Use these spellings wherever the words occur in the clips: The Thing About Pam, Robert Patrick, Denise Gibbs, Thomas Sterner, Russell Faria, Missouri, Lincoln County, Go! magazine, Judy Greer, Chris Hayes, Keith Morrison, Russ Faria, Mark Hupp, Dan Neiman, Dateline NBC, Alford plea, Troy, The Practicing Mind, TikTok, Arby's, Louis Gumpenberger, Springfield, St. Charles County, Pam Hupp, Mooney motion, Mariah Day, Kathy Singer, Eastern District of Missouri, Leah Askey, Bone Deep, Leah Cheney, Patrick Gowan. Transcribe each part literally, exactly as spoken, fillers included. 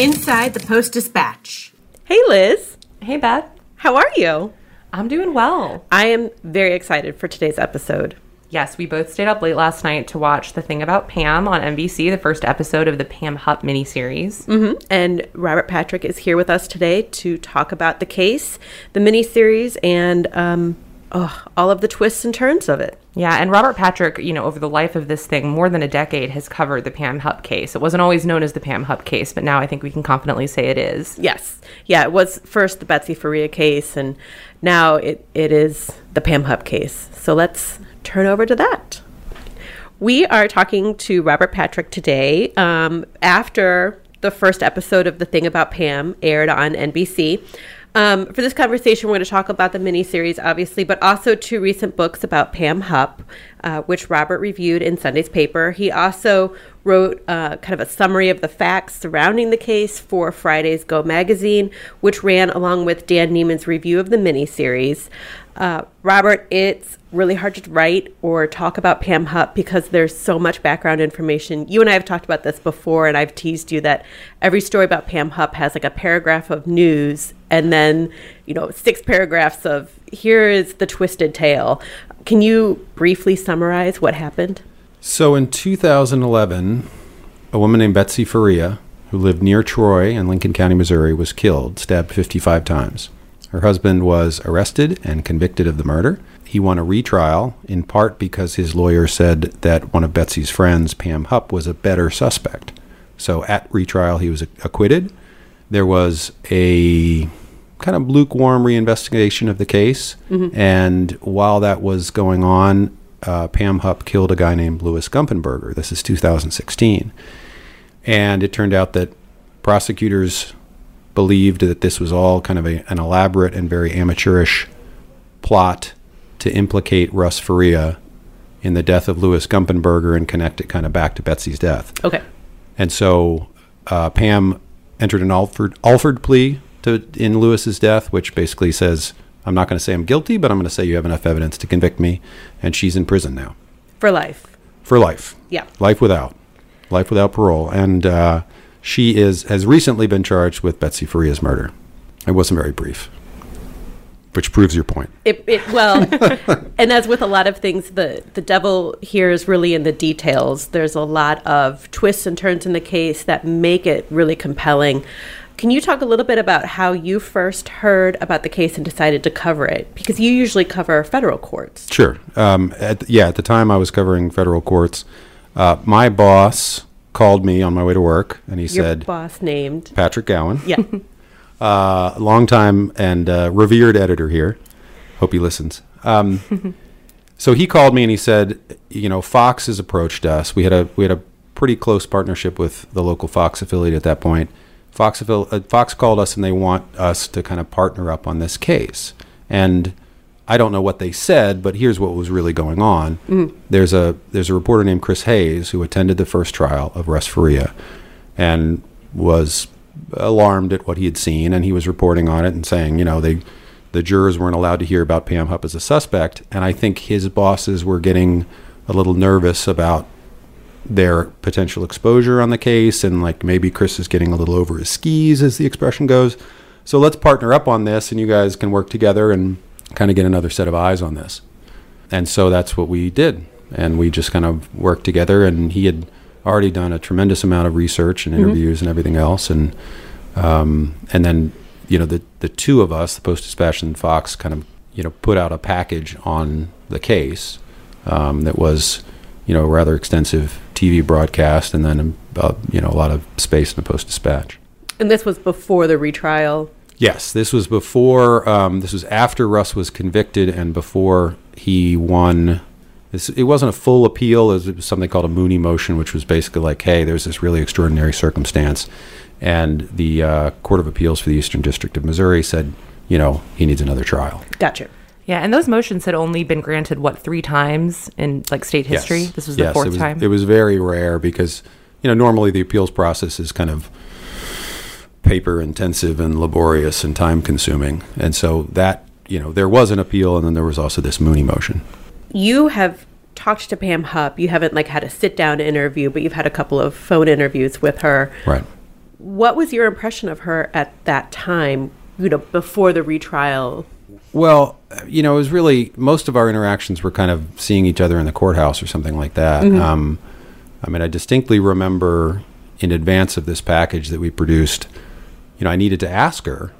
Inside the Post-Dispatch. Hey, Liz. Hey, Beth. How are you? I'm doing well. I am very excited for today's episode. Yes, we both stayed up late last night to watch The Thing About Pam on N B C, the first episode of the Pam Hupp miniseries. Mm-hmm. And Robert Patrick is here with us today to talk about the case, the miniseries, and um, oh, all of the twists and turns of it. Yeah, and Robert Patrick, you know, over the life of this thing, more than a decade, has covered the Pam Hupp case. It wasn't always known as the Pam Hupp case, but now I think we can confidently say it is. Yes. Yeah, it was first the Betsy Faria case, and now it, it is the Pam Hupp case. So let's turn over to that. We are talking to Robert Patrick today um, after the first episode of The Thing About Pam aired on N B C. Um, for this conversation, we're going to talk about the miniseries, obviously, but also two recent books about Pam Hupp, uh, which Robert reviewed in Sunday's paper. He also wrote uh, kind of a summary of the facts surrounding the case for Friday's Go! magazine, which ran along with Dan Neiman's review of the miniseries. Uh, Robert, it's really hard to write or talk about Pam Hupp because there's so much background information. You and I have talked about this before, and I've teased you that every story about Pam Hupp has like a paragraph of news and then, you know, six paragraphs of here is the twisted tale. Can you briefly summarize what happened? So in two thousand eleven, a woman named Betsy Faria, who lived near Troy in Lincoln County, Missouri, was killed, stabbed fifty-five times. Her husband was arrested and convicted of the murder. He won a retrial, in part because his lawyer said that one of Betsy's friends, Pam Hupp, was a better suspect. So at retrial, he was acquitted. There was a kind of lukewarm reinvestigation of the case. Mm-hmm. And while that was going on, uh, Pam Hupp killed a guy named Louis Gumpenberger. This is two thousand sixteen. And it turned out that prosecutors believed that this was all kind of a, an elaborate and very amateurish plot to implicate Russ Faria in the death of Louis Gumpenberger and connect it kind of back to Betsy's death. Okay. And so uh, Pam entered an Alford, Alford plea to in Lewis's death, which basically says, I'm not going to say I'm guilty, but I'm going to say you have enough evidence to convict me. And she's in prison now. For life. For life. Yeah. Life without. Life without parole. And uh, she is has recently been charged with Betsy Faria's murder. It wasn't very brief, which proves your point. It, it well, and as with a lot of things, the, the devil here is really in the details. There's a lot of twists and turns in the case that make it really compelling. Can you talk a little bit about how you first heard about the case and decided to cover it? Because you usually cover federal courts. Sure. Um, at, yeah, at the time I was covering federal courts. Uh, my boss called me on my way to work, and he Your said... Your boss named? Patrick Gowan. Yeah. uh, long-time and uh, revered editor here. Hope he listens. Um, so he called me, and he said, you know, Fox has approached us. We had a we had a pretty close partnership with the local Fox affiliate at that point. Fox, uh, Fox called us, and they want us to kind of partner up on this case. And I don't know what they said, but here's what was really going on. Mm-hmm. There's a there's a reporter named Chris Hayes who attended the first trial of Russ Faria and was alarmed at what he had seen, and he was reporting on it and saying, you know, they the jurors weren't allowed to hear about Pam Hupp as a suspect, and I think his bosses were getting a little nervous about their potential exposure on the case, and like maybe Chris is getting a little over his skis, as the expression goes. So let's partner up on this, and you guys can work together and kind of get another set of eyes on this. And so that's what we did. And we just kind of worked together, and he had already done a tremendous amount of research and interviews mm-hmm. and everything else. And um, and then, you know, the, the two of us, the Post-Dispatch and Fox, kind of, you know, put out a package on the case um, that was, you know, a rather extensive T V broadcast and then, uh, you know, a lot of space in the Post-Dispatch. And this was before the retrial? Yes, this was before, um, this was after Russ was convicted and before he won. This, it wasn't a full appeal. It was, it was something called a Mooney motion, which was basically like, hey, there's this really extraordinary circumstance. And the uh, Court of Appeals for the Eastern District of Missouri said, you know, he needs another trial. Gotcha. Yeah, and those motions had only been granted, what, three times in, like, state history? Yes. This was the yes, fourth it was, time? It was very rare because, you know, normally the appeals process is kind of paper intensive and laborious and time consuming. And so that, you know, there was an appeal and then there was also this Mooney motion. You have talked to Pam Hupp. You haven't like had a sit down interview, but you've had a couple of phone interviews with her. Right. What was your impression of her at that time, you know, before the retrial? Well, you know, it was really, most of our interactions were kind of seeing each other in the courthouse or something like that. Mm-hmm. Um, I mean, I distinctly remember in advance of this package that we produced, you know, I needed to ask her,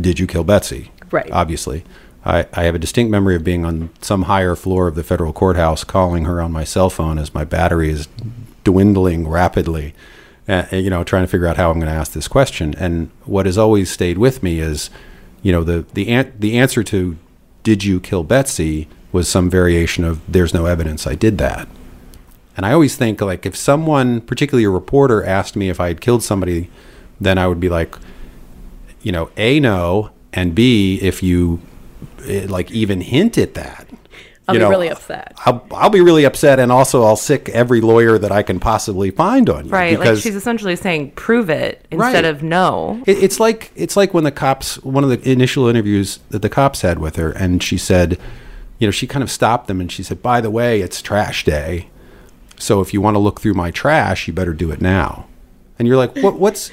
did you kill Betsy? Right. Obviously. I, I have a distinct memory of being on some higher floor of the federal courthouse calling her on my cell phone as my battery is dwindling rapidly, uh, you know, trying to figure out how I'm going to ask this question. And what has always stayed with me is, you know, the the, an- the answer to did you kill Betsy was some variation of there's no evidence I did that. And I always think, like, if someone, particularly a reporter, asked me if I had killed somebody, then I would be like, you know, A, no, and B, if you, like, even hint at that, I'll you be know, really upset. I'll, I'll be really upset, and also I'll sic every lawyer that I can possibly find on you. Right, because, like, she's essentially saying, prove it instead right. of no. It, it's like it's like when the cops, one of the initial interviews that the cops had with her, and she said, you know, she kind of stopped them, and she said, by the way, it's trash day. So if you want to look through my trash, you better do it now. And you're like, what, what's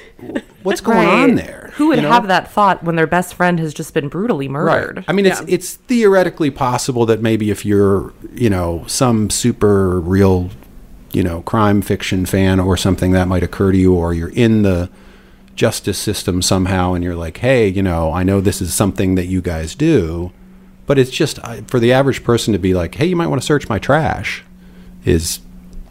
what's going right. on there? Who would you know? have that thought when their best friend has just been brutally murdered? Right. I mean, yeah. it's it's theoretically possible that maybe if you're, you know, some super real, you know, crime fiction fan or something, that might occur to you, or you're in the justice system somehow and you're like, hey, you know, I know this is something that you guys do, but it's just I, for the average person to be like, hey, you might want to search my trash is...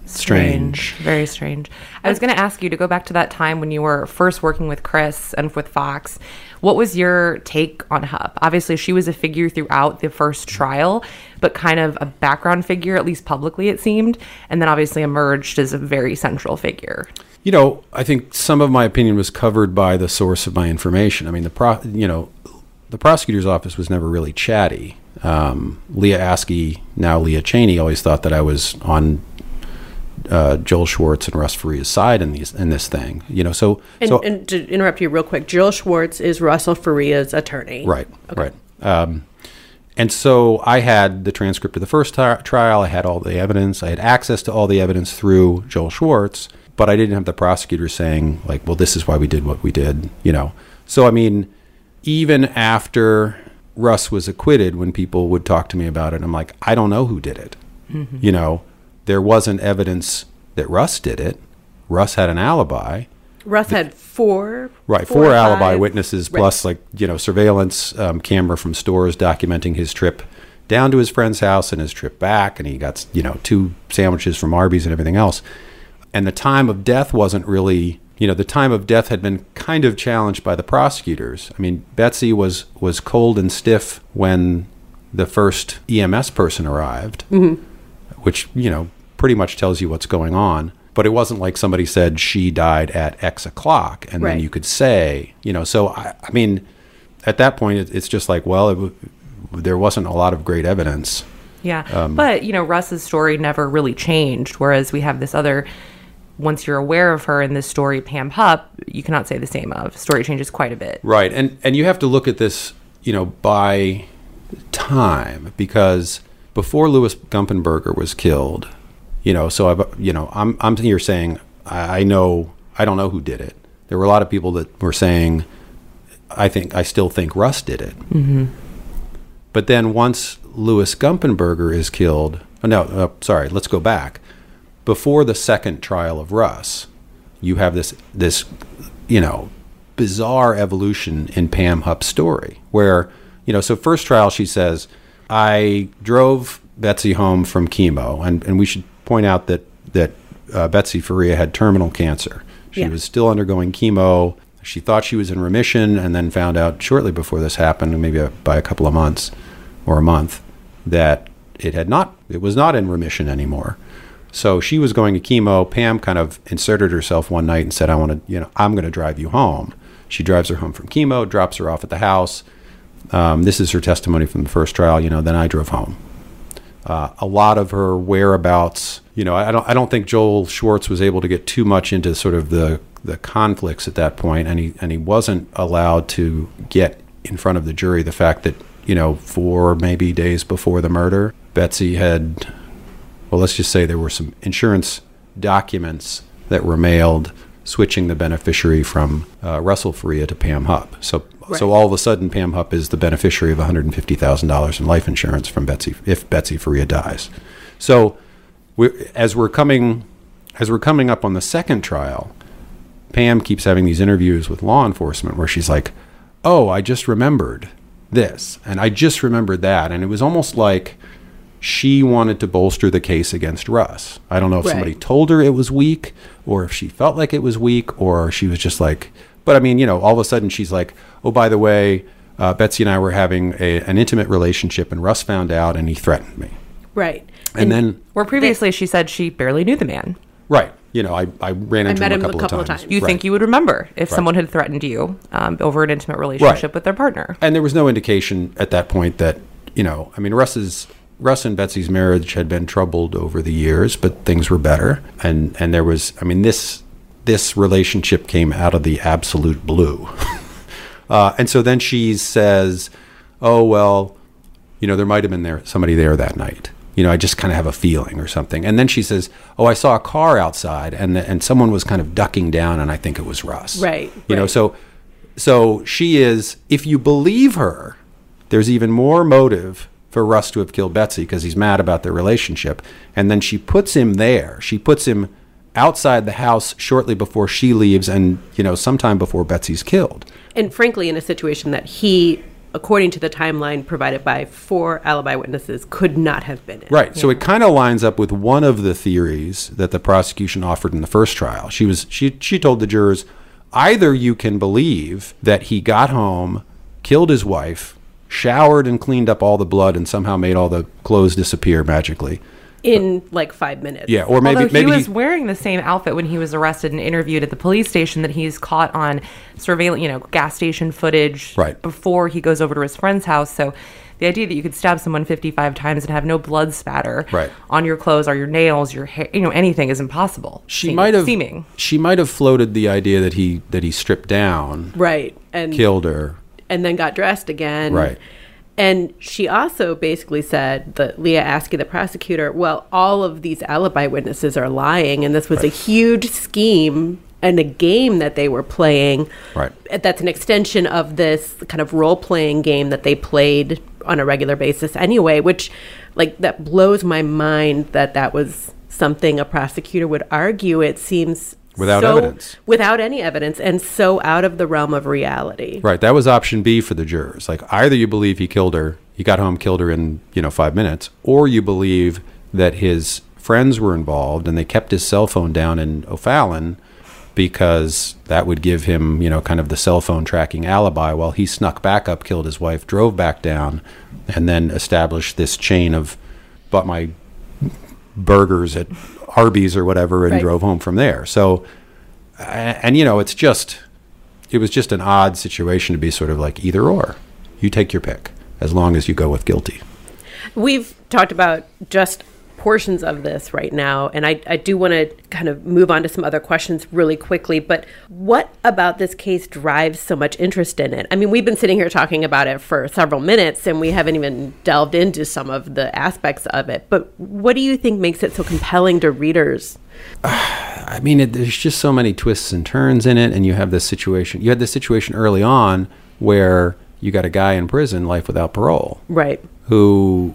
Strange. strange. Very strange. I was going to ask you to go back to that time when you were first working with Chris and with Fox. What was your take on Hupp? Obviously, she was a figure throughout the first trial, but kind of a background figure, at least publicly it seemed, and then obviously emerged as a very central figure. You know, I think some of my opinion was covered by the source of my information. I mean, the pro- you know, the prosecutor's office was never really chatty. Um, Leah Askey, now Leah Cheney, always thought that I was on... Uh, Joel Schwartz and Russ Faria's side in these in this thing, you know. So and, so, and to interrupt you real quick, Joel Schwartz is Russell Faria's attorney, right? Okay. Right. Um, and so I had the transcript of the first t- trial. I had all the evidence. I had access to all the evidence through Joel Schwartz, but I didn't have the prosecutor saying, like, "Well, this is why we did what we did," you know. So I mean, even after Russ was acquitted, when people would talk to me about it, I'm like, I don't know who did it, mm-hmm. you know. There wasn't evidence that Russ did it. Russ had an alibi. Russ the, had four. Right, four, four alibi five. witnesses, right. plus, like, you know, surveillance um, camera from stores documenting his trip down to his friend's house and his trip back. And he got, you know, two sandwiches from Arby's and everything else. And the time of death wasn't really, you know, the time of death had been kind of challenged by the prosecutors. I mean, Betsy was, was cold and stiff when the first E M S person arrived, mm-hmm. which, you know, pretty much tells you what's going on. But it wasn't like somebody said she died at X o'clock and right. then you could say, you know, so I, I mean, at that point, it, it's just like, well, it w- there wasn't a lot of great evidence. Yeah. Um, but, you know, Russ's story never really changed, whereas we have this other, once you're aware of her in this story, Pam Hupp, you cannot say the same of. Story changes quite a bit. Right. And, and you have to look at this, you know, by time, because before Louis Gumpenberger was killed... You know, so I've, you know, I'm, I'm here saying I know I don't know who did it. There were a lot of people that were saying, I think I still think Russ did it. Mm-hmm. But then once Louis Gumpenberger is killed, oh no, uh, sorry, let's go back. Before the second trial of Russ, you have this this you know bizarre evolution in Pam Hupp's story where you know so first trial she says I drove Betsy home from chemo, and and we should. point out that that uh, Betsy Faria had terminal cancer. She yeah. was still undergoing chemo. She thought she was in remission, and then found out shortly before this happened, maybe a, by a couple of months or a month, that it had not. It was not in remission anymore. So she was going to chemo. Pam kind of inserted herself one night and said, "I want to, you know, I'm going to drive you home." She drives her home from chemo, drops her off at the house. Um, this is her testimony from the first trial. You know, then I drove home. Uh, a lot of her whereabouts, you know, I don't I don't think Joel Schwartz was able to get too much into sort of the, the conflicts at that point, and he, and he wasn't allowed to get in front of the jury the fact that, you know, four maybe days before the murder, Betsy had, well, let's just say there were some insurance documents that were mailed switching the beneficiary from uh, Russell Faria to Pam Hupp. So right. so all of a sudden, Pam Hupp is the beneficiary of one hundred fifty thousand dollars in life insurance from Betsy if Betsy Faria dies. So we, as we're coming as we're coming up on the second trial, Pam keeps having these interviews with law enforcement where she's like, oh, I just remembered this, and I just remembered that. And it was almost like she wanted to bolster the case against Russ. I don't know if right. somebody told her it was weak, or if she felt like it was weak, or she was just like, but I mean, you know, all of a sudden she's like, oh, by the way, uh, Betsy and I were having a, an intimate relationship, and Russ found out and he threatened me. Right. And, and then... Where previously she said she barely knew the man. Right. You know, I, I ran into I met him a couple, him a couple of times. Of times. You right. think you would remember if right. someone had threatened you um, over an intimate relationship right. with their partner. And there was no indication at that point that, you know, I mean, Russ's... Russ and Betsy's marriage had been troubled over the years, but things were better. And and there was, I mean, this this relationship came out of the absolute blue. uh, and so then she says, oh, well, you know, there might have been there somebody there that night. You know, I just kind of have a feeling or something. And then she says, oh, I saw a car outside, and the, and someone was kind of ducking down, and I think it was Russ. Right. You right. know, so so she is, if you believe her, there's even more motive for Russ to have killed Betsy because he's mad about their relationship. And then she puts him there. She puts him outside the house shortly before she leaves and, you know, sometime before Betsy's killed. And frankly, in a situation that he, according to the timeline provided by four alibi witnesses, could not have been in. Right. Yeah. So it kind of lines up with one of the theories that the prosecution offered in the first trial. She was she she told the jurors, either you can believe that he got home, killed his wife, showered and cleaned up all the blood and somehow made all the clothes disappear magically in but, like five minutes. Yeah, or maybe Although he maybe was he, wearing the same outfit when he was arrested and interviewed at the police station that he's caught on surveillance, you know, gas station footage right. before he goes over to his friend's house. So the idea that you could stab someone fifty-five times and have no blood spatter right. on your clothes or your nails, your hair, you know, anything is impossible. She seeming, might have seeming. She might have floated the idea that he that he stripped down, right, and killed her. And then got dressed again. Right. And she also basically said that Leah Askey, the prosecutor, well, all of these alibi witnesses are lying, and this was right. a huge scheme and a game that they were playing. Right. That's an extension of this kind of role-playing game that they played on a regular basis anyway, which, like, that blows my mind that that was something a prosecutor would argue. It seems... Without so, evidence. Without any evidence, and so out of the realm of reality. Right. That was option B for the jurors. Like, either you believe he killed her, he got home, killed her in, you know, five minutes, or you believe that his friends were involved and they kept his cell phone down in O'Fallon because that would give him, you know, kind of the cell phone tracking alibi while he snuck back up, killed his wife, drove back down, and then established this chain of, but my... burgers at Arby's or whatever and right. drove home from there. So, and you know, it's just, it was just an odd situation to be sort of like either or. You take your pick as long as you go with guilty. We've talked about just portions of this right now, and I, I do want to kind of move on to some other questions really quickly, but what about this case drives so much interest in it? I mean, we've been sitting here talking about it for several minutes, and we haven't even delved into some of the aspects of it, but what do you think makes it so compelling to readers? Uh, I mean, it, there's just so many twists and turns in it, and you have this situation, you had this situation early on where you got a guy in prison, life without parole. Right. Who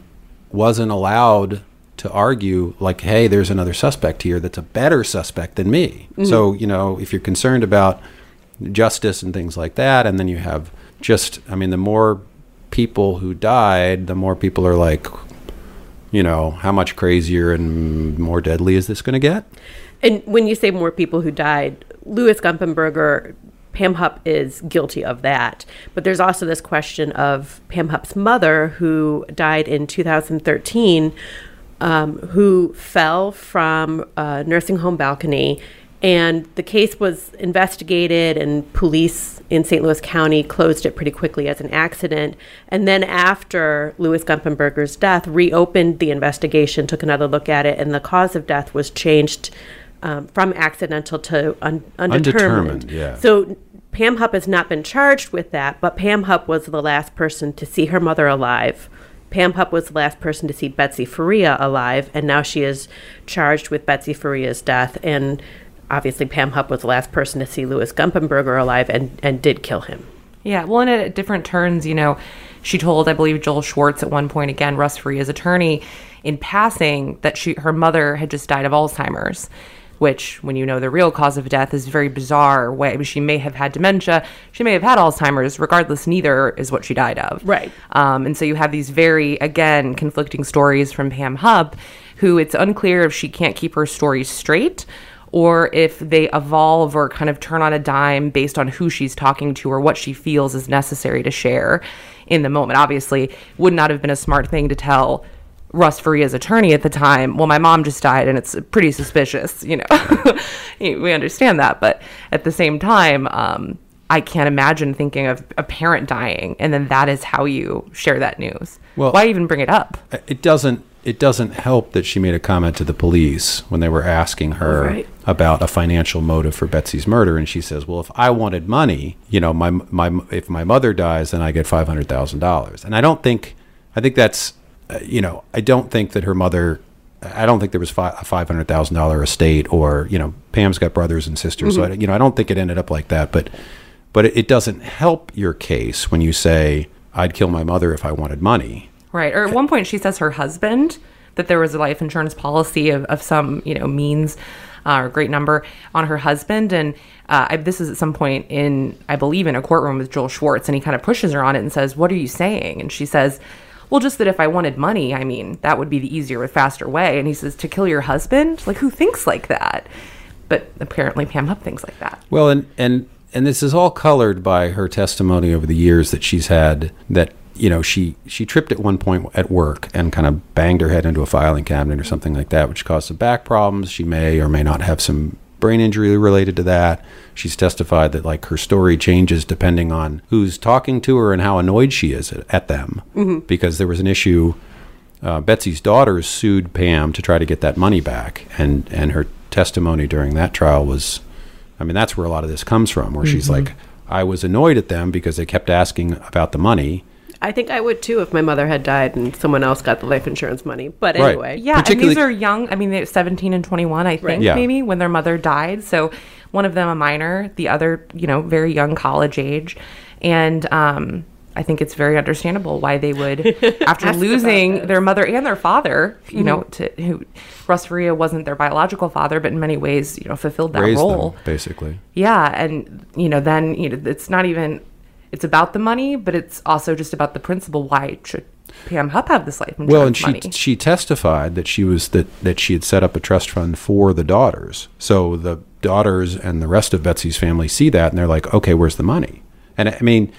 wasn't allowed to argue like, hey, there's another suspect here that's a better suspect than me. Mm-hmm. So, you know, if you're concerned about justice and things like that, and then you have just, I mean, the more people who died, the more people are like, you know, how much crazier and more deadly is this going to get? And when you say more people who died, Louis Gumpenberger, Pam Hupp is guilty of that. But there's also this question of Pam Hupp's mother, who died in two thousand thirteen, Um, who fell from a nursing home balcony. And the case was investigated, and police in Saint Louis County closed it pretty quickly as an accident. And then after Louis Gumpenberger's death, reopened the investigation, took another look at it, and the cause of death was changed um, from accidental to un- undetermined. Undetermined, yeah. So Pam Hupp has not been charged with that, but Pam Hupp was the last person to see her mother alive. Pam Hupp was the last person to see Betsy Faria alive, and now she is charged with Betsy Faria's death. And obviously Pam Hupp was the last person to see Louis Gumpenberger alive and, and did kill him. Yeah, well, and at different turns, you know, she told, I believe, Joel Schwartz at one point, again, Russ Faria's attorney, in passing that she her mother had just died of Alzheimer's, which, when you know the real cause of death, is a very bizarre way. I mean, she may have had dementia. She may have had Alzheimer's. Regardless, neither is what she died of. Right. Um, and so you have these very, again, conflicting stories from Pam Hupp, who it's unclear if she can't keep her stories straight or if they evolve or kind of turn on a dime based on who she's talking to or what she feels is necessary to share in the moment. Obviously, would not have been a smart thing to tell Russ Faria's attorney at the time, well, my mom just died and it's pretty suspicious, you know. We understand that. But at the same time, um, I can't imagine thinking of a parent dying and then that is how you share that news. Well, why even bring it up? It doesn't It doesn't help that she made a comment to the police when they were asking her right. about a financial motive for Betsy's murder, and she says, "Well, if I wanted money, you know, my my if my mother dies, then I get five hundred thousand dollars." And I don't think, I think that's, uh, you know, I don't think that her mother, I don't think there was fi- a five hundred thousand dollar estate, or you know, Pam's got brothers and sisters, mm-hmm. so I, you know, I don't think it ended up like that. But, but it, it doesn't help your case when you say, "I'd kill my mother if I wanted money." Right. Or at one point she says her husband, that there was a life insurance policy of, of some, you know, means uh, or great number on her husband. And uh, I, this is at some point in, I believe, in a courtroom with Joel Schwartz. And he kind of pushes her on it and says, what are you saying? And she says, well, just that if I wanted money, I mean, that would be the easier and faster way. And he says, to kill your husband? Like, who thinks like that? But apparently Pam Hupp thinks like that. Well, and, and, and this is all colored by her testimony over the years that she's had that, you know, she, she tripped at one point at work and kind of banged her head into a filing cabinet or something like that, which caused some back problems. She may or may not have some brain injury related to that. She's testified that, like, her story changes depending on who's talking to her and how annoyed she is at, at them. Mm-hmm. Because there was an issue. Uh, Betsy's daughters sued Pam to try to get that money back. And, and her testimony during that trial was, I mean, that's where a lot of this comes from, where mm-hmm. she's like, I was annoyed at them because they kept asking about the money. I think I would, too, if my mother had died and someone else got the life insurance money. But anyway. Right. Yeah, and these are young. I mean, they're seventeen and twenty-one, I think, right. yeah. maybe, when their mother died. So one of them a minor, the other, you know, very young, college age. And um, I think it's very understandable why they would, after losing their mother and their father, you mm-hmm. know, to, who Russ Faria wasn't their biological father, but in many ways, you know, fulfilled that Raised role. Them, basically. Yeah. And, you know, then, you know, it's not even... It's about the money, but it's also just about the principle. Why should Pam Hupp have this life insurance well, and she money? she testified that she was that, that she had set up a trust fund for the daughters. So the daughters and the rest of Betsy's family see that, and they're like, "Okay, where's the money?" And I mean,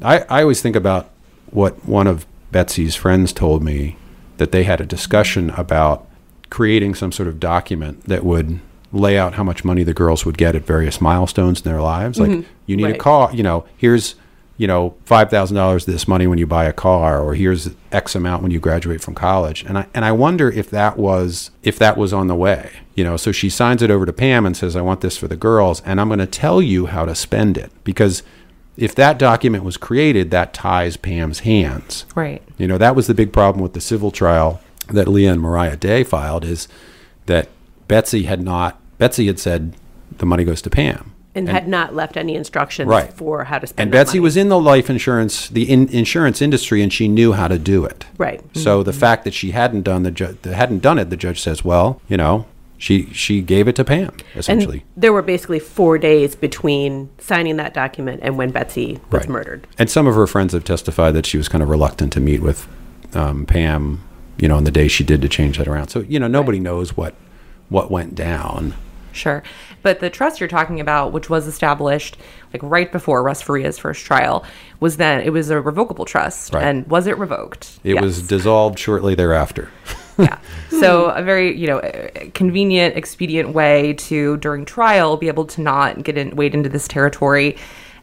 I I always think about what one of Betsy's friends told me, that they had a discussion about creating some sort of document that would lay out how much money the girls would get at various milestones in their lives. Like, mm-hmm. you need right. a car, you know, here's, you know, five thousand dollars this money when you buy a car, or here's X amount when you graduate from college. And I, and I wonder if that was, if that was on the way, you know, so she signs it over to Pam and says, I want this for the girls and I'm going to tell you how to spend it. Because if that document was created, that ties Pam's hands. Right. You know, that was the big problem with the civil trial that Leah and Mariah Day filed, is that Betsy had not, Betsy had said the money goes to Pam. And, and had not left any instructions right. for how to spend it. And Betsy money. was in the life insurance, the in, insurance industry, and she knew how to do it. Right. So mm-hmm. the fact that she hadn't done the ju- hadn't done it, the judge says, well, you know, she she gave it to Pam, essentially. And there were basically four days between signing that document and when Betsy was right. murdered. And some of her friends have testified that she was kind of reluctant to meet with um, Pam, you know, on the day she did, to change that around. So, you know, nobody right. knows what what went down. Sure. But the trust you're talking about, which was established like right before Russ Faria's first trial, was then it was a revocable trust. Right. And was it revoked? It yes. was dissolved shortly thereafter. yeah. So a very, you know, convenient, expedient way to, during trial, be able to not get in, wade into this territory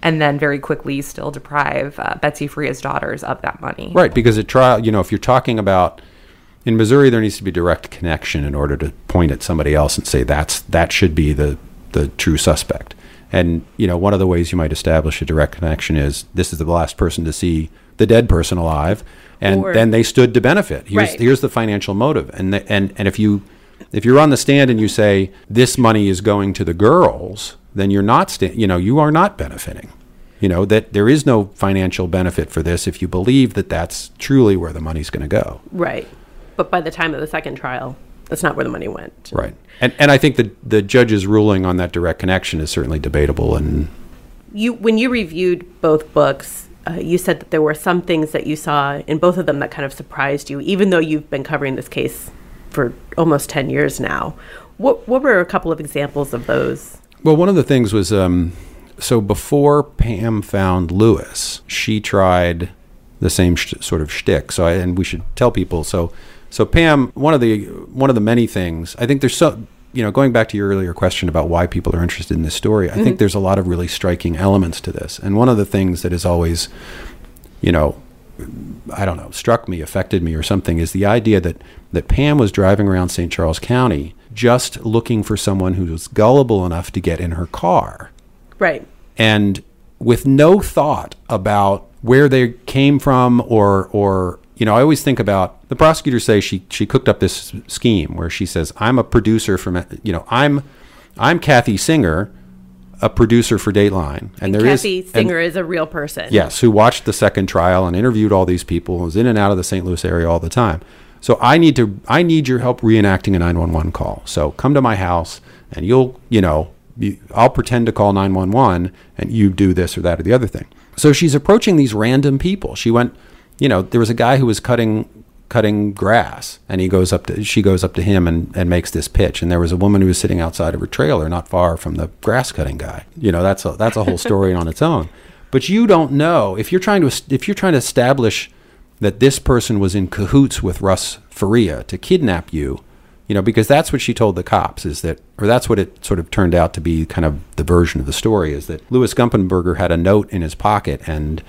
and then very quickly still deprive uh, Betsy Faria's daughters of that money. Right. Because at trial, you know, if you're talking about, in Missouri, there needs to be direct connection in order to point at somebody else and say that's that should be the, the true suspect. And, you know, one of the ways you might establish a direct connection is this is the last person to see the dead person alive, and or, then they stood to benefit. Here's, right. here's the financial motive. And the, and and if you If you're on the stand and you say, this money is going to the girls, then you're not, sta- you know, you are not benefiting. You know, that there is no financial benefit for this if you believe that that's truly where the money's going to go. Right. But by the time of the second trial, that's not where the money went. Right. And and I think the, the judge's ruling on that direct connection is certainly debatable. And you, when you reviewed both books, uh, you said that there were some things that you saw in both of them that kind of surprised you, even though you've been covering this case for almost ten years now. What what were a couple of examples of those? Well, one of the things was... Um, So before Pam found Louis, she tried the same sh- sort of shtick. So, I, and we should tell people. So, so Pam, one of the one of the many things, I think there's so, you know, going back to your earlier question about why people are interested in this story, I mm-hmm. think there's a lot of really striking elements to this. And one of the things that is always, you know, I don't know, struck me, affected me or something is the idea that, that Pam was driving around Saint Charles County just looking for someone who was gullible enough to get in her car. Right. And with no thought about where they came from or, or you know, I always think about the prosecutors say she, she cooked up this scheme where she says, I'm a producer from, you know, I'm I'm Kathy Singer, a producer for Dateline. And, and there Kathy is, Singer and, is a real person. Yes, who watched the second trial and interviewed all these people, was in and out of the Saint Louis area all the time. So I need to I need your help reenacting a nine one one call. So come to my house and you'll, you know, I'll pretend to call nine one one and you do this or that or the other thing. So she's approaching these random people. She went, you know, there was a guy who was cutting cutting grass and he goes up to, she goes up to him and, and makes this pitch. And there was a woman who was sitting outside of her trailer, not far from the grass cutting guy. You know, that's a, that's a whole story on its own, but you don't know if you're trying to, if you're trying to establish that this person was in cahoots with Russ Faria to kidnap you. You know, because that's what she told the cops is that, or that's what it sort of turned out to be kind of the version of the story is that Louis Gumpenberger had a note in his pocket and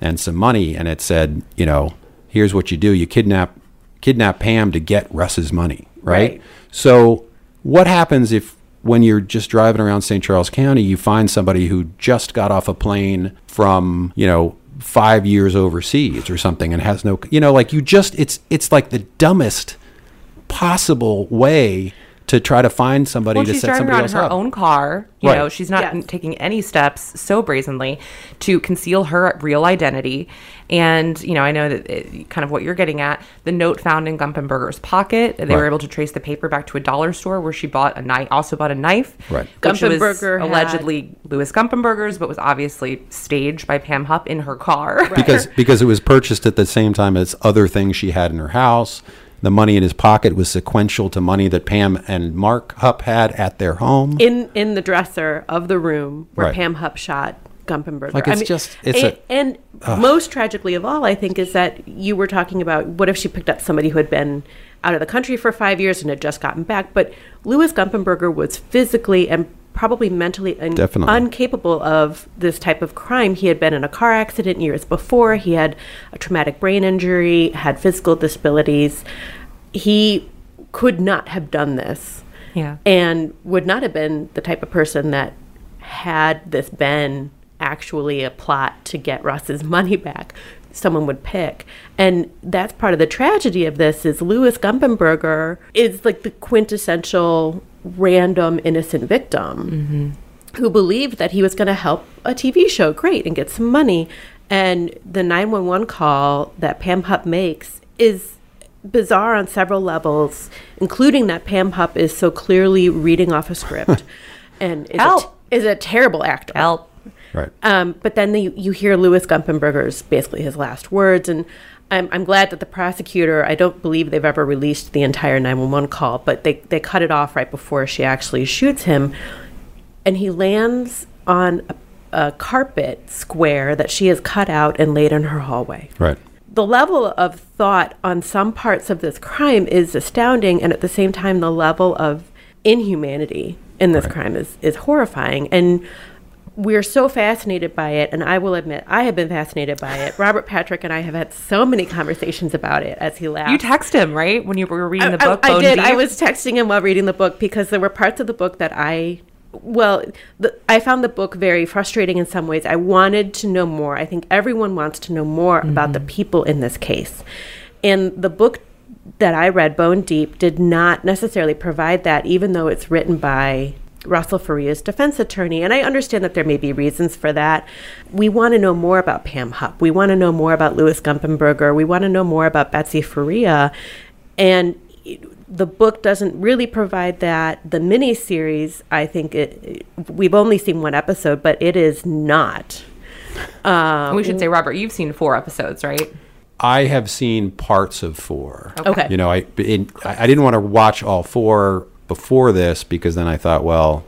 and some money and it said, you know, here's what you do. You kidnap kidnap Pam to get Russ's money, right? right? So what happens if when you're just driving around Saint Charles County, you find somebody who just got off a plane from, you know, five years overseas or something and has no, you know, like you just, it's it's like the dumbest possible way to try to find somebody well, to set somebody else up. She's driving around in her own car. You right. know, she's not yes. taking any steps so brazenly to conceal her real identity. And, you know, I know that it, kind of what you're getting at, the note found in Gumpenberger's pocket, they right. were able to trace the paper back to a dollar store where she bought a knife, also bought a knife. Right. Gumpenberger was allegedly Louis Gumpenberger's, but was obviously staged by Pam Hupp in her car. Right. Because because it was purchased at the same time as other things she had in her house. The money in his pocket was sequential to money that Pam and Mark Hupp had at their home. In in the dresser of the room where right. Pam Hupp shot Gumpenberger. Like it's I mean, just, it's and, a, and uh, most tragically of all, I think, is that you were talking about what if she picked up somebody who had been out of the country for five years and had just gotten back. But Louis Gumpenberger was physically and probably mentally un- incapable of this type of crime. He had been in a car accident years before. He had a traumatic brain injury, had physical disabilities. He could not have done this. Yeah. And would not have been the type of person that had this been actually a plot to get Russ's money back, someone would pick. And that's part of the tragedy of this is Louis Gumpenberger is like the quintessential random innocent victim mm-hmm. who believed that he was going to help a T V show, great, and get some money. And the nine one one call that Pam Hupp makes is bizarre on several levels, including that Pam Hupp is so clearly reading off a script and is a, is a terrible actor. Help. Right. Um, but then the, you hear Louis Gumpenberger's basically his last words. And I'm, I'm glad that the prosecutor, I don't believe they've ever released the entire nine one one call, but they, they cut it off right before she actually shoots him. And he lands on a, a carpet square that she has cut out and laid in her hallway. Right. The level of thought on some parts of this crime is astounding. And at the same time, the level of inhumanity in this right. crime is, is horrifying. And we're so fascinated by it, and I will admit, I have been fascinated by it. Robert Patrick and I have had so many conversations about it as he laughed. You text him, right, when you were reading the I, book? I, Bone I did. Deep? I was texting him while reading the book because there were parts of the book that I, well, the, I found the book very frustrating in some ways. I wanted to know more. I think everyone wants to know more mm-hmm. about the people in this case. And the book that I read, Bone Deep, did not necessarily provide that, even though it's written by Russell Faria's defense attorney. And I understand that there may be reasons for that. We want to know more about Pam Hupp. We want to know more about Louis Gumpenberger. We want to know more about Betsy Faria. And the book doesn't really provide that. The miniseries, I think, it, we've only seen one episode, but it is not. Um, we should say, Robert, you've seen four episodes, right? I have seen parts of four. Okay. You know, I in, I didn't want to watch all four before this, because then I thought, well,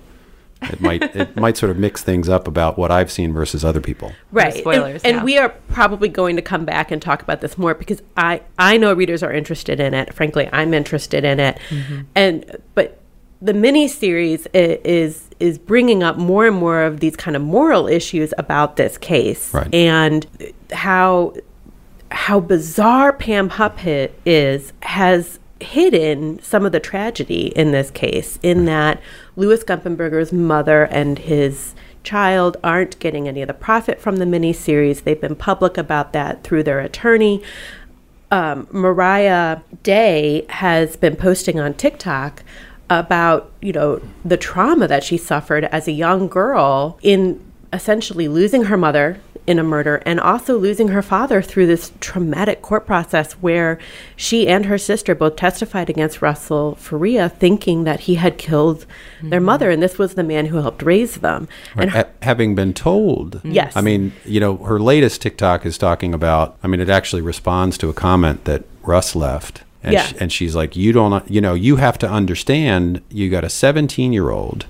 it might it might sort of mix things up about what I've seen versus other people. Right. No spoilers, and, yeah. and we are probably going to come back and talk about this more, because I, I know readers are interested in it. Frankly, I'm interested in it. Mm-hmm. And but the miniseries is is bringing up more and more of these kind of moral issues about this case, right, and how how bizarre Pam Hupp is has hidden some of the tragedy in this case, in that Louis Gumpenberger's mother and his child aren't getting any of the profit from the miniseries. They've been public about that through their attorney. Um, Mariah Day has been posting on TikTok about, you know, the trauma that she suffered as a young girl in essentially losing her mother in a murder, and also losing her father through this traumatic court process where she and her sister both testified against Russell Faria, thinking that he had killed mm-hmm. their mother, and this was the man who helped raise them. Right. And her- having been told. Yes. I mean, you know, her latest TikTok is talking about, I mean, it actually responds to a comment that Russ left. And, yeah. she, and she's like, you don't, you know, you have to understand, you got a seventeen-year-old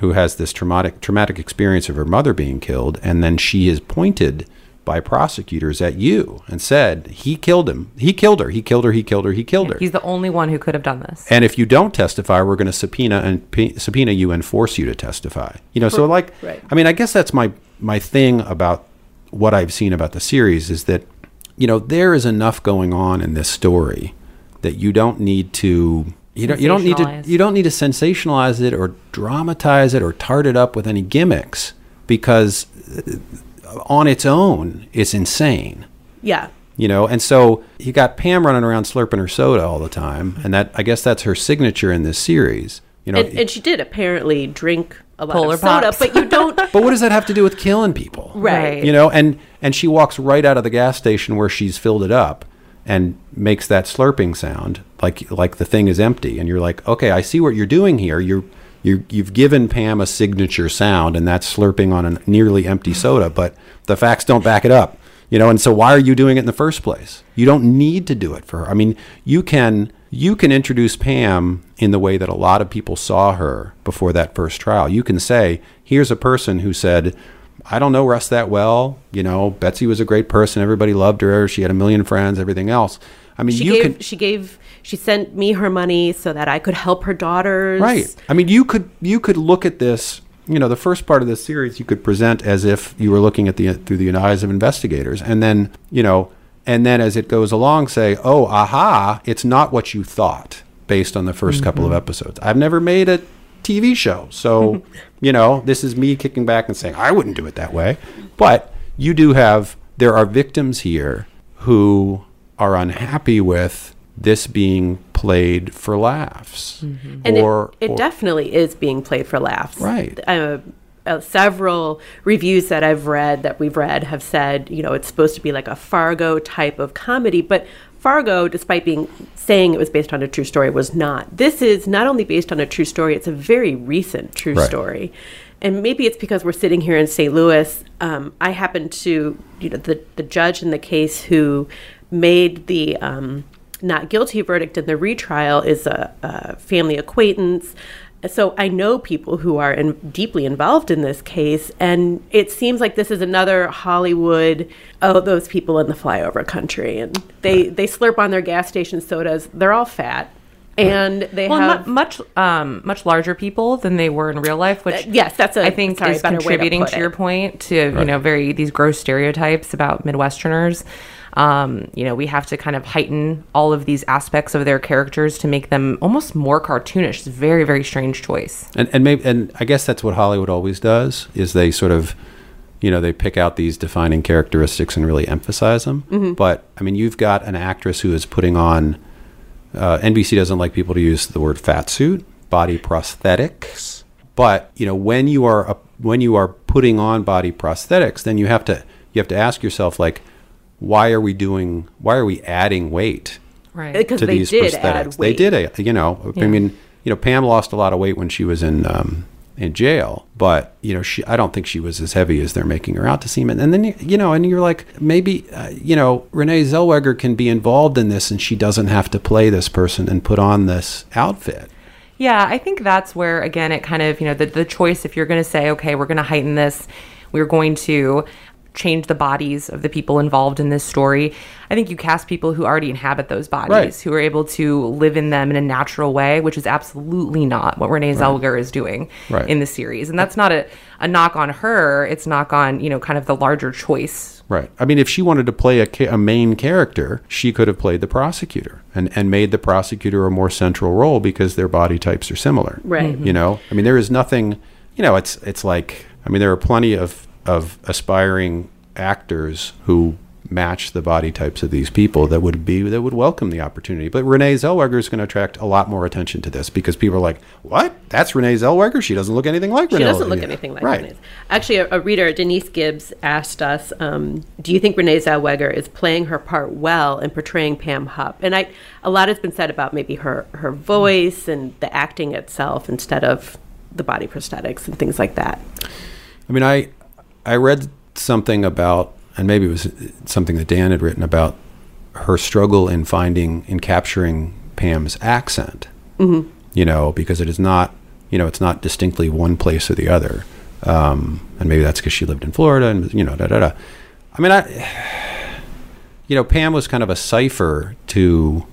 who has this traumatic traumatic experience of her mother being killed, and then she is pointed by prosecutors at you and said, he killed him, he killed her, he killed her, he killed her, he killed her. He's the only one who could have done this. And if you don't testify, we're going to subpoena and p- subpoena you and force you to testify. You know, so like, right. I mean, I guess that's my my thing about what I've seen about the series is that, you know, there is enough going on in this story that you don't need to You don't, you don't need to you don't need to sensationalize it or dramatize it or tart it up with any gimmicks, because on its own, it's insane. Yeah. You know, and so you got Pam running around slurping her soda all the time, and that I guess that's her signature in this series. You know, and, and she did apparently drink a lot Polar of soda, pops. But you don't. But what does that have to do with killing people? Right. You know, and, and she walks right out of the gas station where she's filled it up and makes that slurping sound, like like the thing is empty, and you're like, okay, I see what you're doing here. You're you you've given Pam a signature sound, and that's slurping on a nearly empty soda, but the facts don't back it up, you know. And so why are you doing it in the first place? You don't need to do it for her. I mean, you can you can introduce Pam in the way that a lot of people saw her before that first trial. You can say, here's a person who said, I don't know Russ that well. You know, Betsy was a great person. Everybody loved her. She had a million friends, everything else. I mean, she you gave, could... She gave... She sent me her money so that I could help her daughters. Right. I mean, you could you could look at this, you know, the first part of this series, you could present as if you were looking at the through the eyes of investigators. And then, you know, and then as it goes along, say, oh, aha, it's not what you thought based on the first mm-hmm. couple of episodes. I've never made a T V show. So, you know, this is me kicking back and saying, I wouldn't do it that way. But you do have, there are victims here who are unhappy with this being played for laughs. Mm-hmm. And or, it, it or, definitely is being played for laughs. Right. Uh, uh, several reviews that I've read, that we've read, have said, you know, it's supposed to be like a Fargo type of comedy, but Fargo, despite being saying it was based on a true story, was not. This is not only based on a true story, it's a very recent true right. story. And maybe it's because we're sitting here in Saint Louis. Um, I happen to, you know, the, the judge in the case who made the um, not guilty verdict in the retrial is a, a family acquaintance. So I know people who are in, deeply involved in this case, and it seems like this is another Hollywood, oh, those people in the flyover country, and they, they slurp on their gas station sodas. They're all fat, and they well, have... Well, mu- much um, much larger people than they were in real life, which th- yes, that's a, I think sorry, is contributing to, to your point to, right. you know, very these gross stereotypes about Midwesterners. Um, you know, we have to kind of heighten all of these aspects of their characters to make them almost more cartoonish. It's a very, very strange choice. And and maybe and I guess that's what Hollywood always does, is they sort of, you know, they pick out these defining characteristics and really emphasize them. Mm-hmm. But I mean, you've got an actress who is putting on Uh, N B C doesn't like people to use the word fatsuit, body prosthetics. But, you know, when you are a, when you are putting on body prosthetics, then you have to you have to ask yourself, like, why are we doing why are we adding weight? Right. Because to they these did prosthetics? Add weight. They did, add, you know, yeah. I mean, you know, Pam lost a lot of weight when she was in um, in jail, but, you know, she I don't think she was as heavy as they're making her out to seem. And then, you know, and you're like, maybe, uh, you know, Renee Zellweger can be involved in this and she doesn't have to play this person and put on this outfit. Yeah, I think that's where, again, it kind of, you know, the, the choice, if you're going to say, okay, we're going to heighten this, we're going to change the bodies of the people involved in this story, I think you cast people who already inhabit those bodies, right, who are able to live in them in a natural way, which is absolutely not what Renee Zellweger right. is doing right. in the series. And that's not a, a knock on her. It's knock on, you know, kind of the larger choice. Right. I mean, if she wanted to play a, ca- a main character, she could have played the prosecutor and, and made the prosecutor a more central role because their body types are similar. Right. Mm-hmm. You know, I mean, there is nothing, you know, it's it's like, I mean, there are plenty of of aspiring actors who match the body types of these people that would be that would welcome the opportunity. But Renee Zellweger is going to attract a lot more attention to this because people are like, what? That's Renee Zellweger? She doesn't look anything like Renee. She doesn't look anything like right. Renee. Actually, a, a reader, Denise Gibbs, asked us, um, do you think Renee Zellweger is playing her part well in portraying Pam Hupp? And I, a lot has been said about maybe her, her voice mm. and the acting itself instead of the body prosthetics and things like that. I mean, I... I read something about, and maybe it was something that Dan had written about, her struggle in finding, in capturing Pam's accent, mm-hmm. you know, because it is not, you know, it's not distinctly one place or the other. Um, and maybe that's because she lived in Florida and, you know, da, da, da. I mean, I, you know, Pam was kind of a cipher to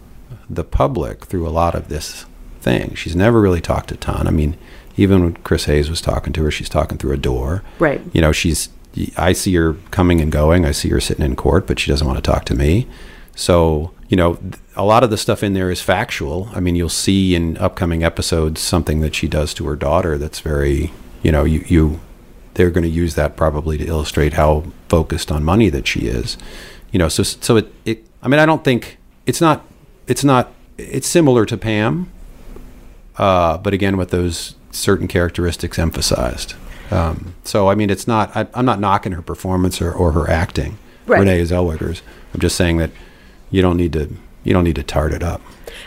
the public through a lot of this thing. She's never really talked a ton. I mean, even when Chris Hayes was talking to her, she's talking through a door. Right. You know, she's, I see her coming and going. I see her sitting in court, but she doesn't want to talk to me. So, you know, a lot of the stuff in there is factual. I mean, you'll see in upcoming episodes something that she does to her daughter that's very, you know, you, you they're going to use that probably to illustrate how focused on money that she is. You know, so, so it, it I mean, I don't think, it's not, it's not, it's similar to Pam, uh, but again, with those certain characteristics emphasized. Um, so, I mean, it's not, I, I'm not knocking her performance or, or her acting. Right. Renee Zellweger's. I'm just saying that you don't need to, you don't need to tart it up.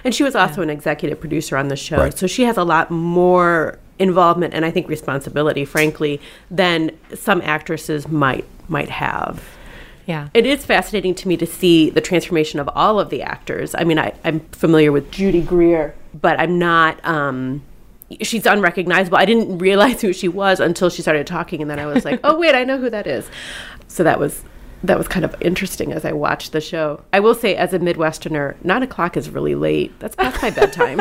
And she was also yeah. an executive producer on the show. Right. So she has a lot more involvement and I think responsibility, frankly, than some actresses might, might have. Yeah. It is fascinating to me to see the transformation of all of the actors. I mean, I, I'm familiar with Judy Greer, but I'm not, um, she's unrecognizable. I didn't realize who she was until she started talking, and then I was like, oh, wait, I know who that is. So that was that was kind of interesting as I watched the show. I will say, as a Midwesterner, nine o'clock is really late. That's past my bedtime.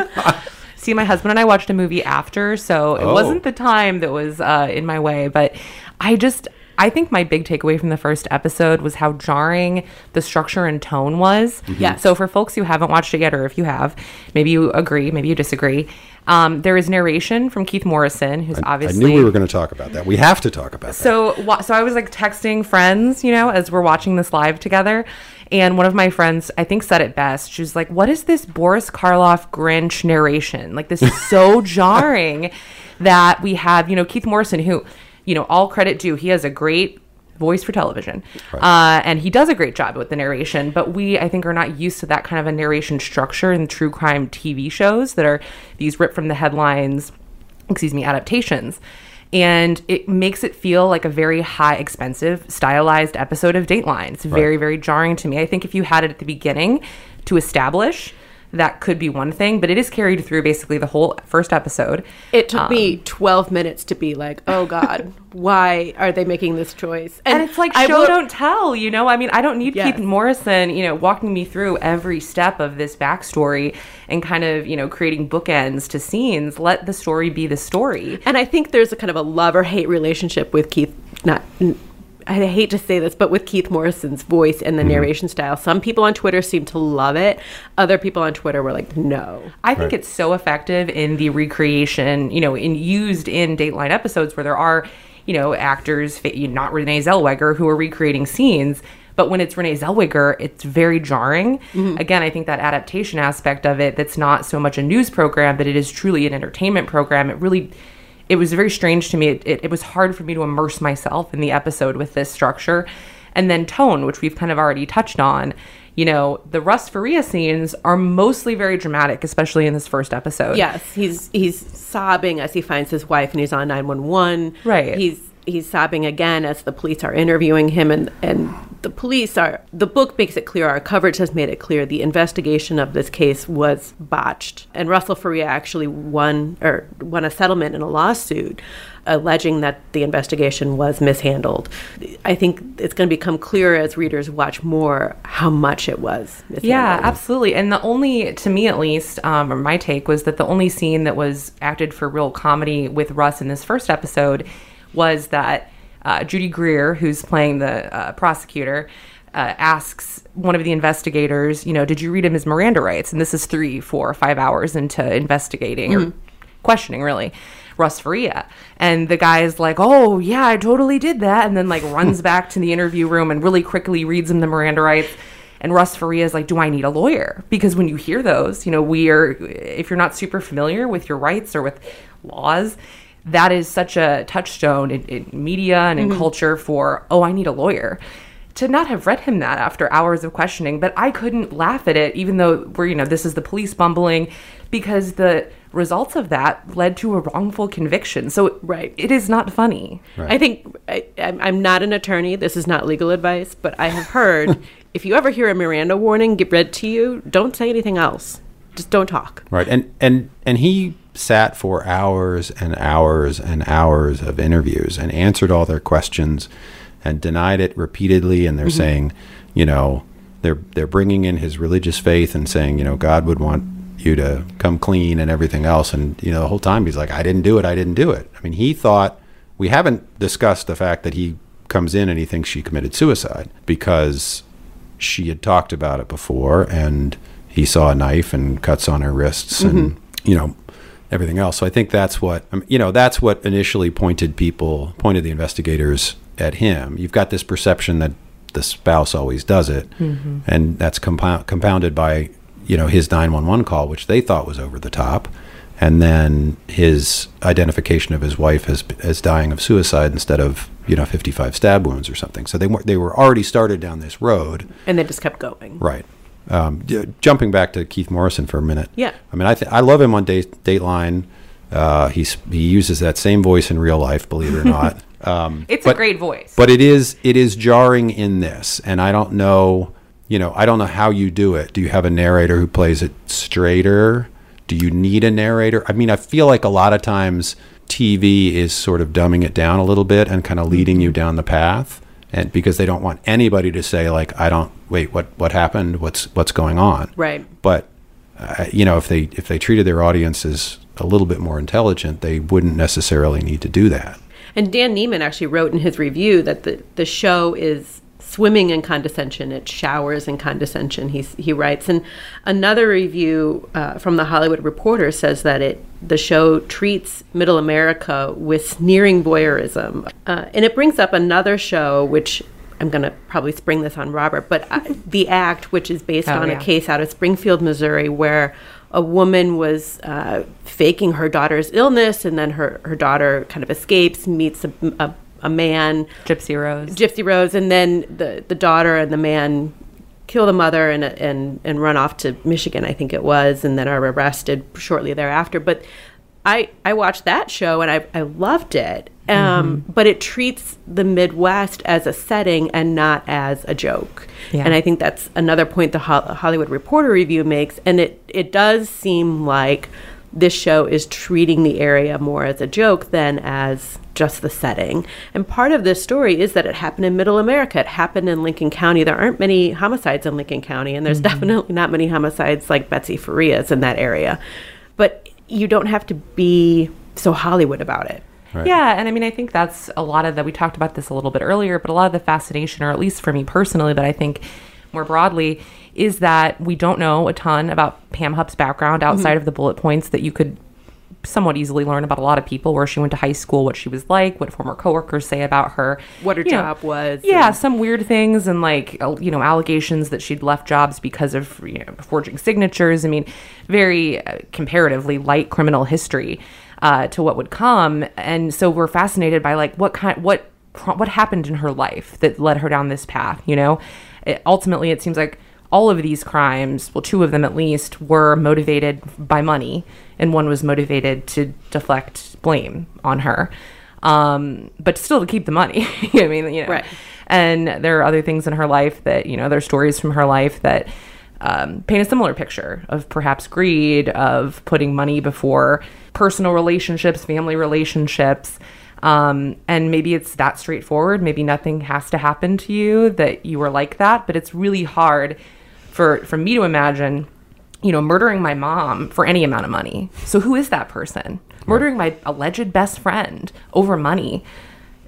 See, my husband and I watched a movie after, so it oh. wasn't the time that was uh, in my way, but I just... I think my big takeaway from the first episode was how jarring the structure and tone was. Mm-hmm. Yeah. So for folks who haven't watched it yet, or if you have, maybe you agree, maybe you disagree. Um, there is narration from Keith Morrison, who's I, obviously... I knew we were going to talk about that. We have to talk about so, that. Wa- so I was like texting friends, you know, as we're watching this live together. And one of my friends, I think, said it best. She was like, what is this Boris Karloff Grinch narration? Like, this is so jarring that we have, you know, Keith Morrison, who... you know, all credit due. He has a great voice for television. Right. Uh, and he does a great job with the narration. But we, I think, are not used to that kind of a narration structure in true crime T V shows that are these ripped from the headlines, excuse me, adaptations. And it makes it feel like a very high, expensive, stylized episode of Dateline. It's very, right. very jarring to me. I think if you had it at the beginning to establish... that could be one thing, but it is carried through basically the whole first episode. It took um, me twelve minutes to be like, oh, God, why are they making this choice? And, and it's like, I show will... don't tell, you know? I mean, I don't need yes. Keith Morrison, you know, walking me through every step of this backstory and kind of, you know, creating bookends to scenes. Let the story be the story. And I think there's a kind of a love or hate relationship with Keith, not... I hate to say this, but with Keith Morrison's voice and the mm-hmm. narration style, some people on Twitter seem to love it. Other people on Twitter were like, no. I think right. it's so effective in the recreation, you know, in used in Dateline episodes where there are, you know, actors, not Renee Zellweger, who are recreating scenes. But when it's Renee Zellweger, it's very jarring. Mm-hmm. Again, I think that adaptation aspect of it, that's not so much a news program, but it is truly an entertainment program. It really... It was very strange to me. It, it, it was hard for me to immerse myself in the episode with this structure. And then tone, which we've kind of already touched on. You know, the Russ Faria scenes are mostly very dramatic, especially in this first episode. Yes, he's he's sobbing as he finds his wife and he's on nine one one. Right. He's he's sobbing again as the police are interviewing him. And, and the police are, the book makes it clear, our coverage has made it clear, the investigation of this case was botched. And Russell Faria actually won, or won a settlement in a lawsuit alleging that the investigation was mishandled. I think it's going to become clearer as readers watch more how much it was mishandled. Yeah, absolutely. And the only, to me at least, um, or my take was that the only scene that was acted for real comedy with Russ in this first episode was that uh, Judy Greer, who's playing the uh, prosecutor, uh, asks one of the investigators, you know, did you read him his Miranda rights? And this is three, four, five hours into investigating, mm-hmm. or questioning, really, Russ Faria. And the guy is like, oh, yeah, I totally did that. And then, like, runs back to the interview room and really quickly reads him the Miranda rights. And Russ Faria is like, do I need a lawyer? Because when you hear those, you know, we are, if you're not super familiar with your rights or with laws, that is such a touchstone in, in media and in mm-hmm. culture for, oh, I need a lawyer. To not have read him that after hours of questioning, but I couldn't laugh at it, even though we're, you know, this is the police bumbling, because the results of that led to a wrongful conviction. So right. it is not funny. Right. I think, I, I'm not an attorney, this is not legal advice, but I have heard, if you ever hear a Miranda warning get read to you, don't say anything else. Just don't talk. Right, and and and he sat for hours and hours and hours of interviews and answered all their questions and denied it repeatedly. And they're mm-hmm. saying, you know, they're they're bringing in his religious faith and saying, you know, God would want you to come clean and everything else. And, you know, the whole time he's like, I didn't do it. I didn't do it. I mean, he thought, we haven't discussed the fact that he comes in and he thinks she committed suicide because she had talked about it before and he saw a knife and cuts on her wrists mm-hmm. and, you know, everything else. So I think that's what, you know, that's what initially pointed people, pointed the investigators at him. You've got this perception that the spouse always does it. Mm-hmm. And that's compound, compounded by, you know, his nine one one call, which they thought was over the top. And then his identification of his wife as, as dying of suicide instead of, you know, fifty-five stab wounds or something. So they were, they were already started down this road. And they just kept going. Right. Um, jumping back to Keith Morrison for a minute. Yeah. I mean, I th- I love him on Date- Dateline. Uh, he's, he uses that same voice in real life, believe it or not. Um, it's but, a great voice. But it is it is jarring in this. And I don't know, you know, I don't know how you do it. Do you have a narrator who plays it straighter? Do you need a narrator? I mean, I feel like a lot of times T V is sort of dumbing it down a little bit and kind of leading you down the path. And because they don't want anybody to say, like, I don't, wait, what, what happened? What's, what's going on? Right. But, uh, you know, if they, if they treated their audience as a little bit more intelligent, they wouldn't necessarily need to do that. And Dan Neiman actually wrote in his review that the, the show is swimming in condescension. It showers in condescension, he, he writes. And another review uh, from the Hollywood Reporter says that it the show treats middle America with sneering voyeurism. Uh, and it brings up another show, which I'm going to probably spring this on Robert, but uh, The Act, which is based oh, on yeah. a case out of Springfield, Missouri, where a woman was uh, faking her daughter's illness, and then her, her daughter kind of escapes, meets a, a a man, Gypsy Rose, Gypsy Rose, and then the, the daughter and the man kill the mother and and and run off to Michigan, I think it was, and then are arrested shortly thereafter. But I I watched that show and I I loved it, um, mm-hmm. but it treats the Midwest as a setting and not as a joke. Yeah. And I think that's another point the Ho- Hollywood Reporter review makes, and it it does seem like this show is treating the area more as a joke than as just the setting. And part of this story is that it happened in Middle America. It happened in Lincoln County. There aren't many homicides in Lincoln County, and there's mm-hmm. definitely not many homicides like Betsy Faria's in that area. But you don't have to be so Hollywood about it. Right. Yeah, and I mean, I think that's a lot of that. We talked about this a little bit earlier, but a lot of the fascination, or at least for me personally, but I think more broadly, is that we don't know a ton about Pam Hupp's background outside mm-hmm. of the bullet points that you could somewhat easily learn about a lot of people, where she went to high school, what she was like, what former coworkers say about her, what her you job know, was. Yeah, and some weird things, and like, you know, allegations that she'd left jobs because of, you know, forging signatures. I mean, very uh, comparatively light criminal history uh, to what would come. And so we're fascinated by like what kind, what what happened in her life that led her down this path, you know? It, ultimately, it seems like all of these crimes, well, two of them at least, were motivated by money, and one was motivated to deflect blame on her, um, but still to keep the money. I mean, you know. Right. And there are other things in her life that, you know, there are stories from her life that um, paint a similar picture of perhaps greed, of putting money before personal relationships, family relationships. Um, and maybe it's that straightforward. Maybe nothing has to happen to you that you were like that. But it's really hard for, for me to imagine, you know, murdering my mom for any amount of money. So who is that person? Murdering my alleged best friend over money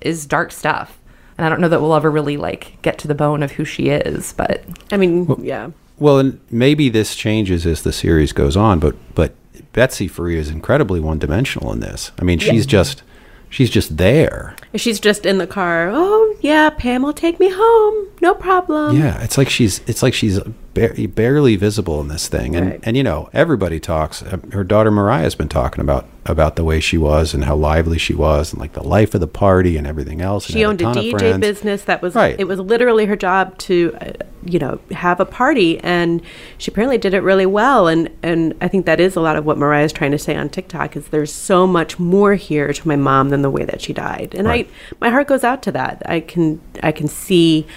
is dark stuff. And I don't know that we'll ever really, like, get to the bone of who she is. But, I mean, well, yeah. Well, and maybe this changes as the series goes on. But, but Betsy Faria is incredibly one-dimensional in this. I mean, she's yeah. just... She's just there. She's just in the car. Oh, yeah, Pam will take me home. No problem. Yeah, it's like she's it's like she's bar- barely visible in this thing. And, right. and you know, everybody talks. Her daughter Mariah's been talking about, about the way she was and how lively she was and like the life of the party and everything else. She owned a D J business that was, right. it was literally her job to, uh, you know, have a party. And she apparently did it really well. And, and I think that is a lot of what Mariah's trying to say on TikTok is there's so much more here to my mom than the way that she died. And right. I, my heart goes out to that. I can, I can see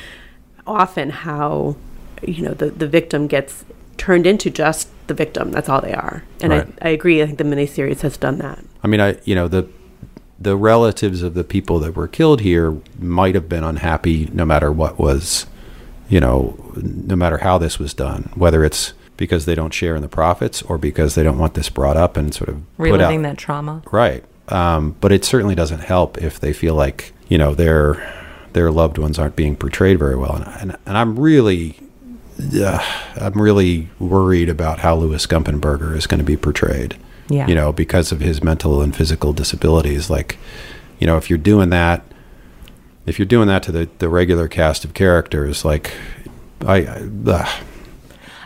often how, you know, the, the victim gets turned into just the victim. That's all they are. And right. I, I agree. I think the miniseries has done that. I mean, I you know, the the relatives of the people that were killed here might have been unhappy no matter what was, you know, no matter how this was done, whether it's because they don't share in the profits or because they don't want this brought up and sort of reliving that trauma. Right. Um, but it certainly doesn't help if they feel like, you know, their their loved ones aren't being portrayed very well. And and, and I'm really... Uh, I'm really worried about how Louis Gumpenberger is going to be portrayed, yeah. you know, because of his mental and physical disabilities. Like, you know, if you're doing that, if you're doing that to the, the regular cast of characters, like, I, I uh.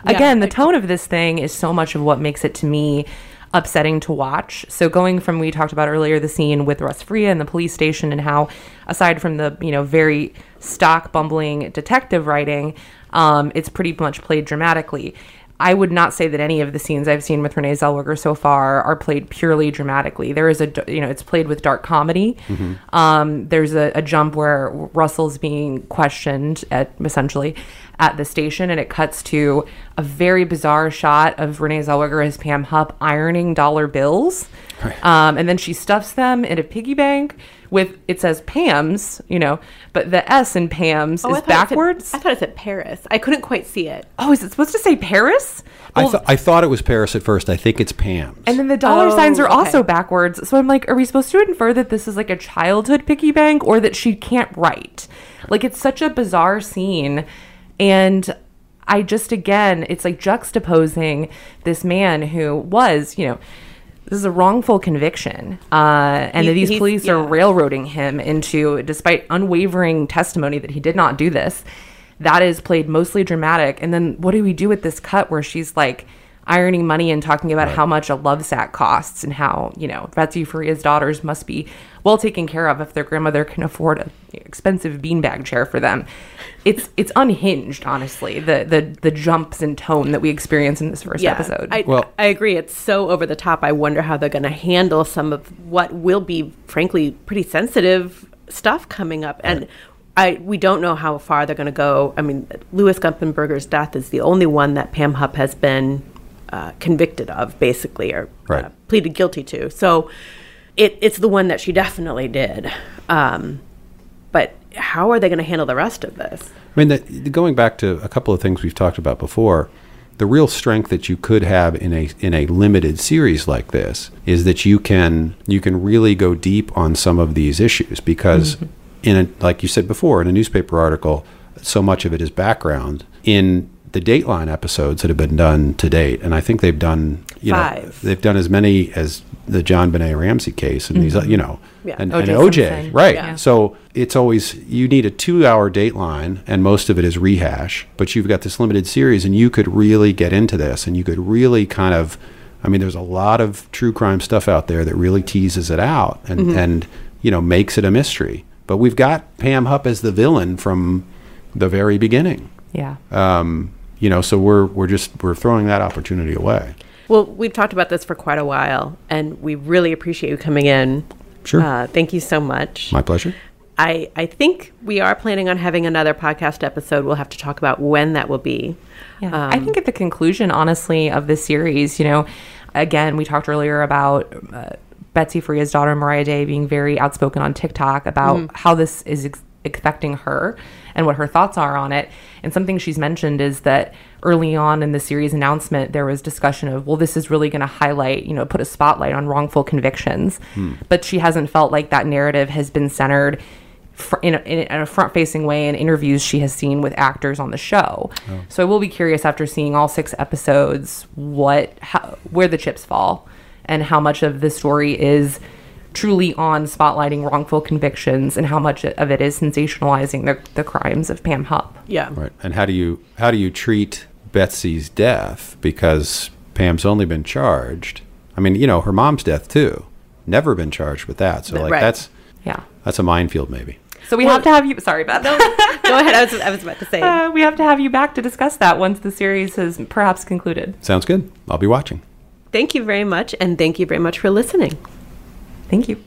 Again, the tone of this thing is so much of what makes it to me upsetting to watch. So going from, we talked about earlier, the scene with Russ Faria in the police station and how, aside from the, you know, very stock bumbling detective writing, Um, it's pretty much played dramatically. I would not say that any of the scenes I've seen with Renee Zellweger so far are played purely dramatically. There is a, you know, it's played with dark comedy. Mm-hmm. Um, there's a, a jump where Russell's being questioned at essentially at the station, and it cuts to a very bizarre shot of Renee Zellweger as Pam Hupp ironing dollar bills. Right. Um, and then she stuffs them in a piggy bank with, it says Pam's, you know, but the S in Pam's oh, is I backwards. Said, I thought it said Paris. I couldn't quite see it. Oh, is it supposed to say Paris? Well, I, th- I thought it was Paris at first. I think it's Pam's. And then the dollar oh, signs are okay. also backwards. So I'm like, are we supposed to infer that this is like a childhood piggy bank or that she can't write? Like, it's such a bizarre scene. And I just, again, it's like juxtaposing this man who was, you know, this is a wrongful conviction. Uh, and he, that these police yeah. are railroading him into, despite unwavering testimony that he did not do this, that is played mostly dramatic. And then what do we do with this cut where she's like ironing money and talking about right. how much a love sack costs and how, you know, Betsy Faria's daughters must be well taken care of if their grandmother can afford an expensive beanbag chair for them. It's it's unhinged, honestly, the the the jumps in tone that we experience in this first yeah, episode. I, well, I agree. It's so over the top. I wonder how they're going to handle some of what will be, frankly, pretty sensitive stuff coming up. And I we don't know how far they're going to go. I mean, Louis Gumpenberger's death is the only one that Pam Hupp has been uh, convicted of, basically, or right. uh, pleaded guilty to. So it it's the one that she definitely did. Um, but... how are they going to handle the rest of this? I mean, the, going back to a couple of things we've talked about before, the real strength that you could have in a in a limited series like this is that you can you can really go deep on some of these issues because, mm-hmm. in a, like you said before, in a newspaper article, so much of it is background. In the Dateline episodes that have been done to date, and I think they've done, you Five. know, they've done as many as the John Benet Ramsey case and mm-hmm. these, you know, yeah. and O J, and O J right? Yeah. So it's always, you need a two-hour Dateline, and most of it is rehash, but you've got this limited series, and you could really get into this, and you could really kind of, I mean, there's a lot of true crime stuff out there that really teases it out and, mm-hmm. and you know, makes it a mystery. But we've got Pam Hupp as the villain from the very beginning. Yeah. Um, you know, so we're we're just we're throwing that opportunity away. Well, we've talked about this for quite a while, and we really appreciate you coming in. Sure. Uh, thank you so much. My pleasure. I, I think we are planning on having another podcast episode. We'll have to talk about when that will be. Yeah. Um, I think at the conclusion, honestly, of this series, you know, again, we talked earlier about uh, Betsy Faria's daughter, Mariah Day, being very outspoken on TikTok about mm-hmm. how this is ex- affecting her and what her thoughts are on it. And something she's mentioned is that early on in the series announcement, there was discussion of, well, this is really going to highlight, you know, put a spotlight on wrongful convictions. Hmm. But she hasn't felt like that narrative has been centered fr- in, a, in a front-facing way in interviews she has seen with actors on the show. Oh. So I will be curious after seeing all six episodes, what, how, where the chips fall and how much of the story is truly on spotlighting wrongful convictions and how much of it is sensationalizing the, the crimes of Pam Hupp. Yeah. Right. And how do you how do you treat Betsy's death, because Pam's only been charged, I mean, you know, her mom's death too, never been charged with that. So like right. that's yeah. that's a minefield maybe. So we well, have to have you, sorry, Beth. No, go ahead. I was I was about to say uh, we have to have you back to discuss that once the series has perhaps concluded. Sounds good. I'll be watching. Thank you very much, and thank you very much for listening. Thank you.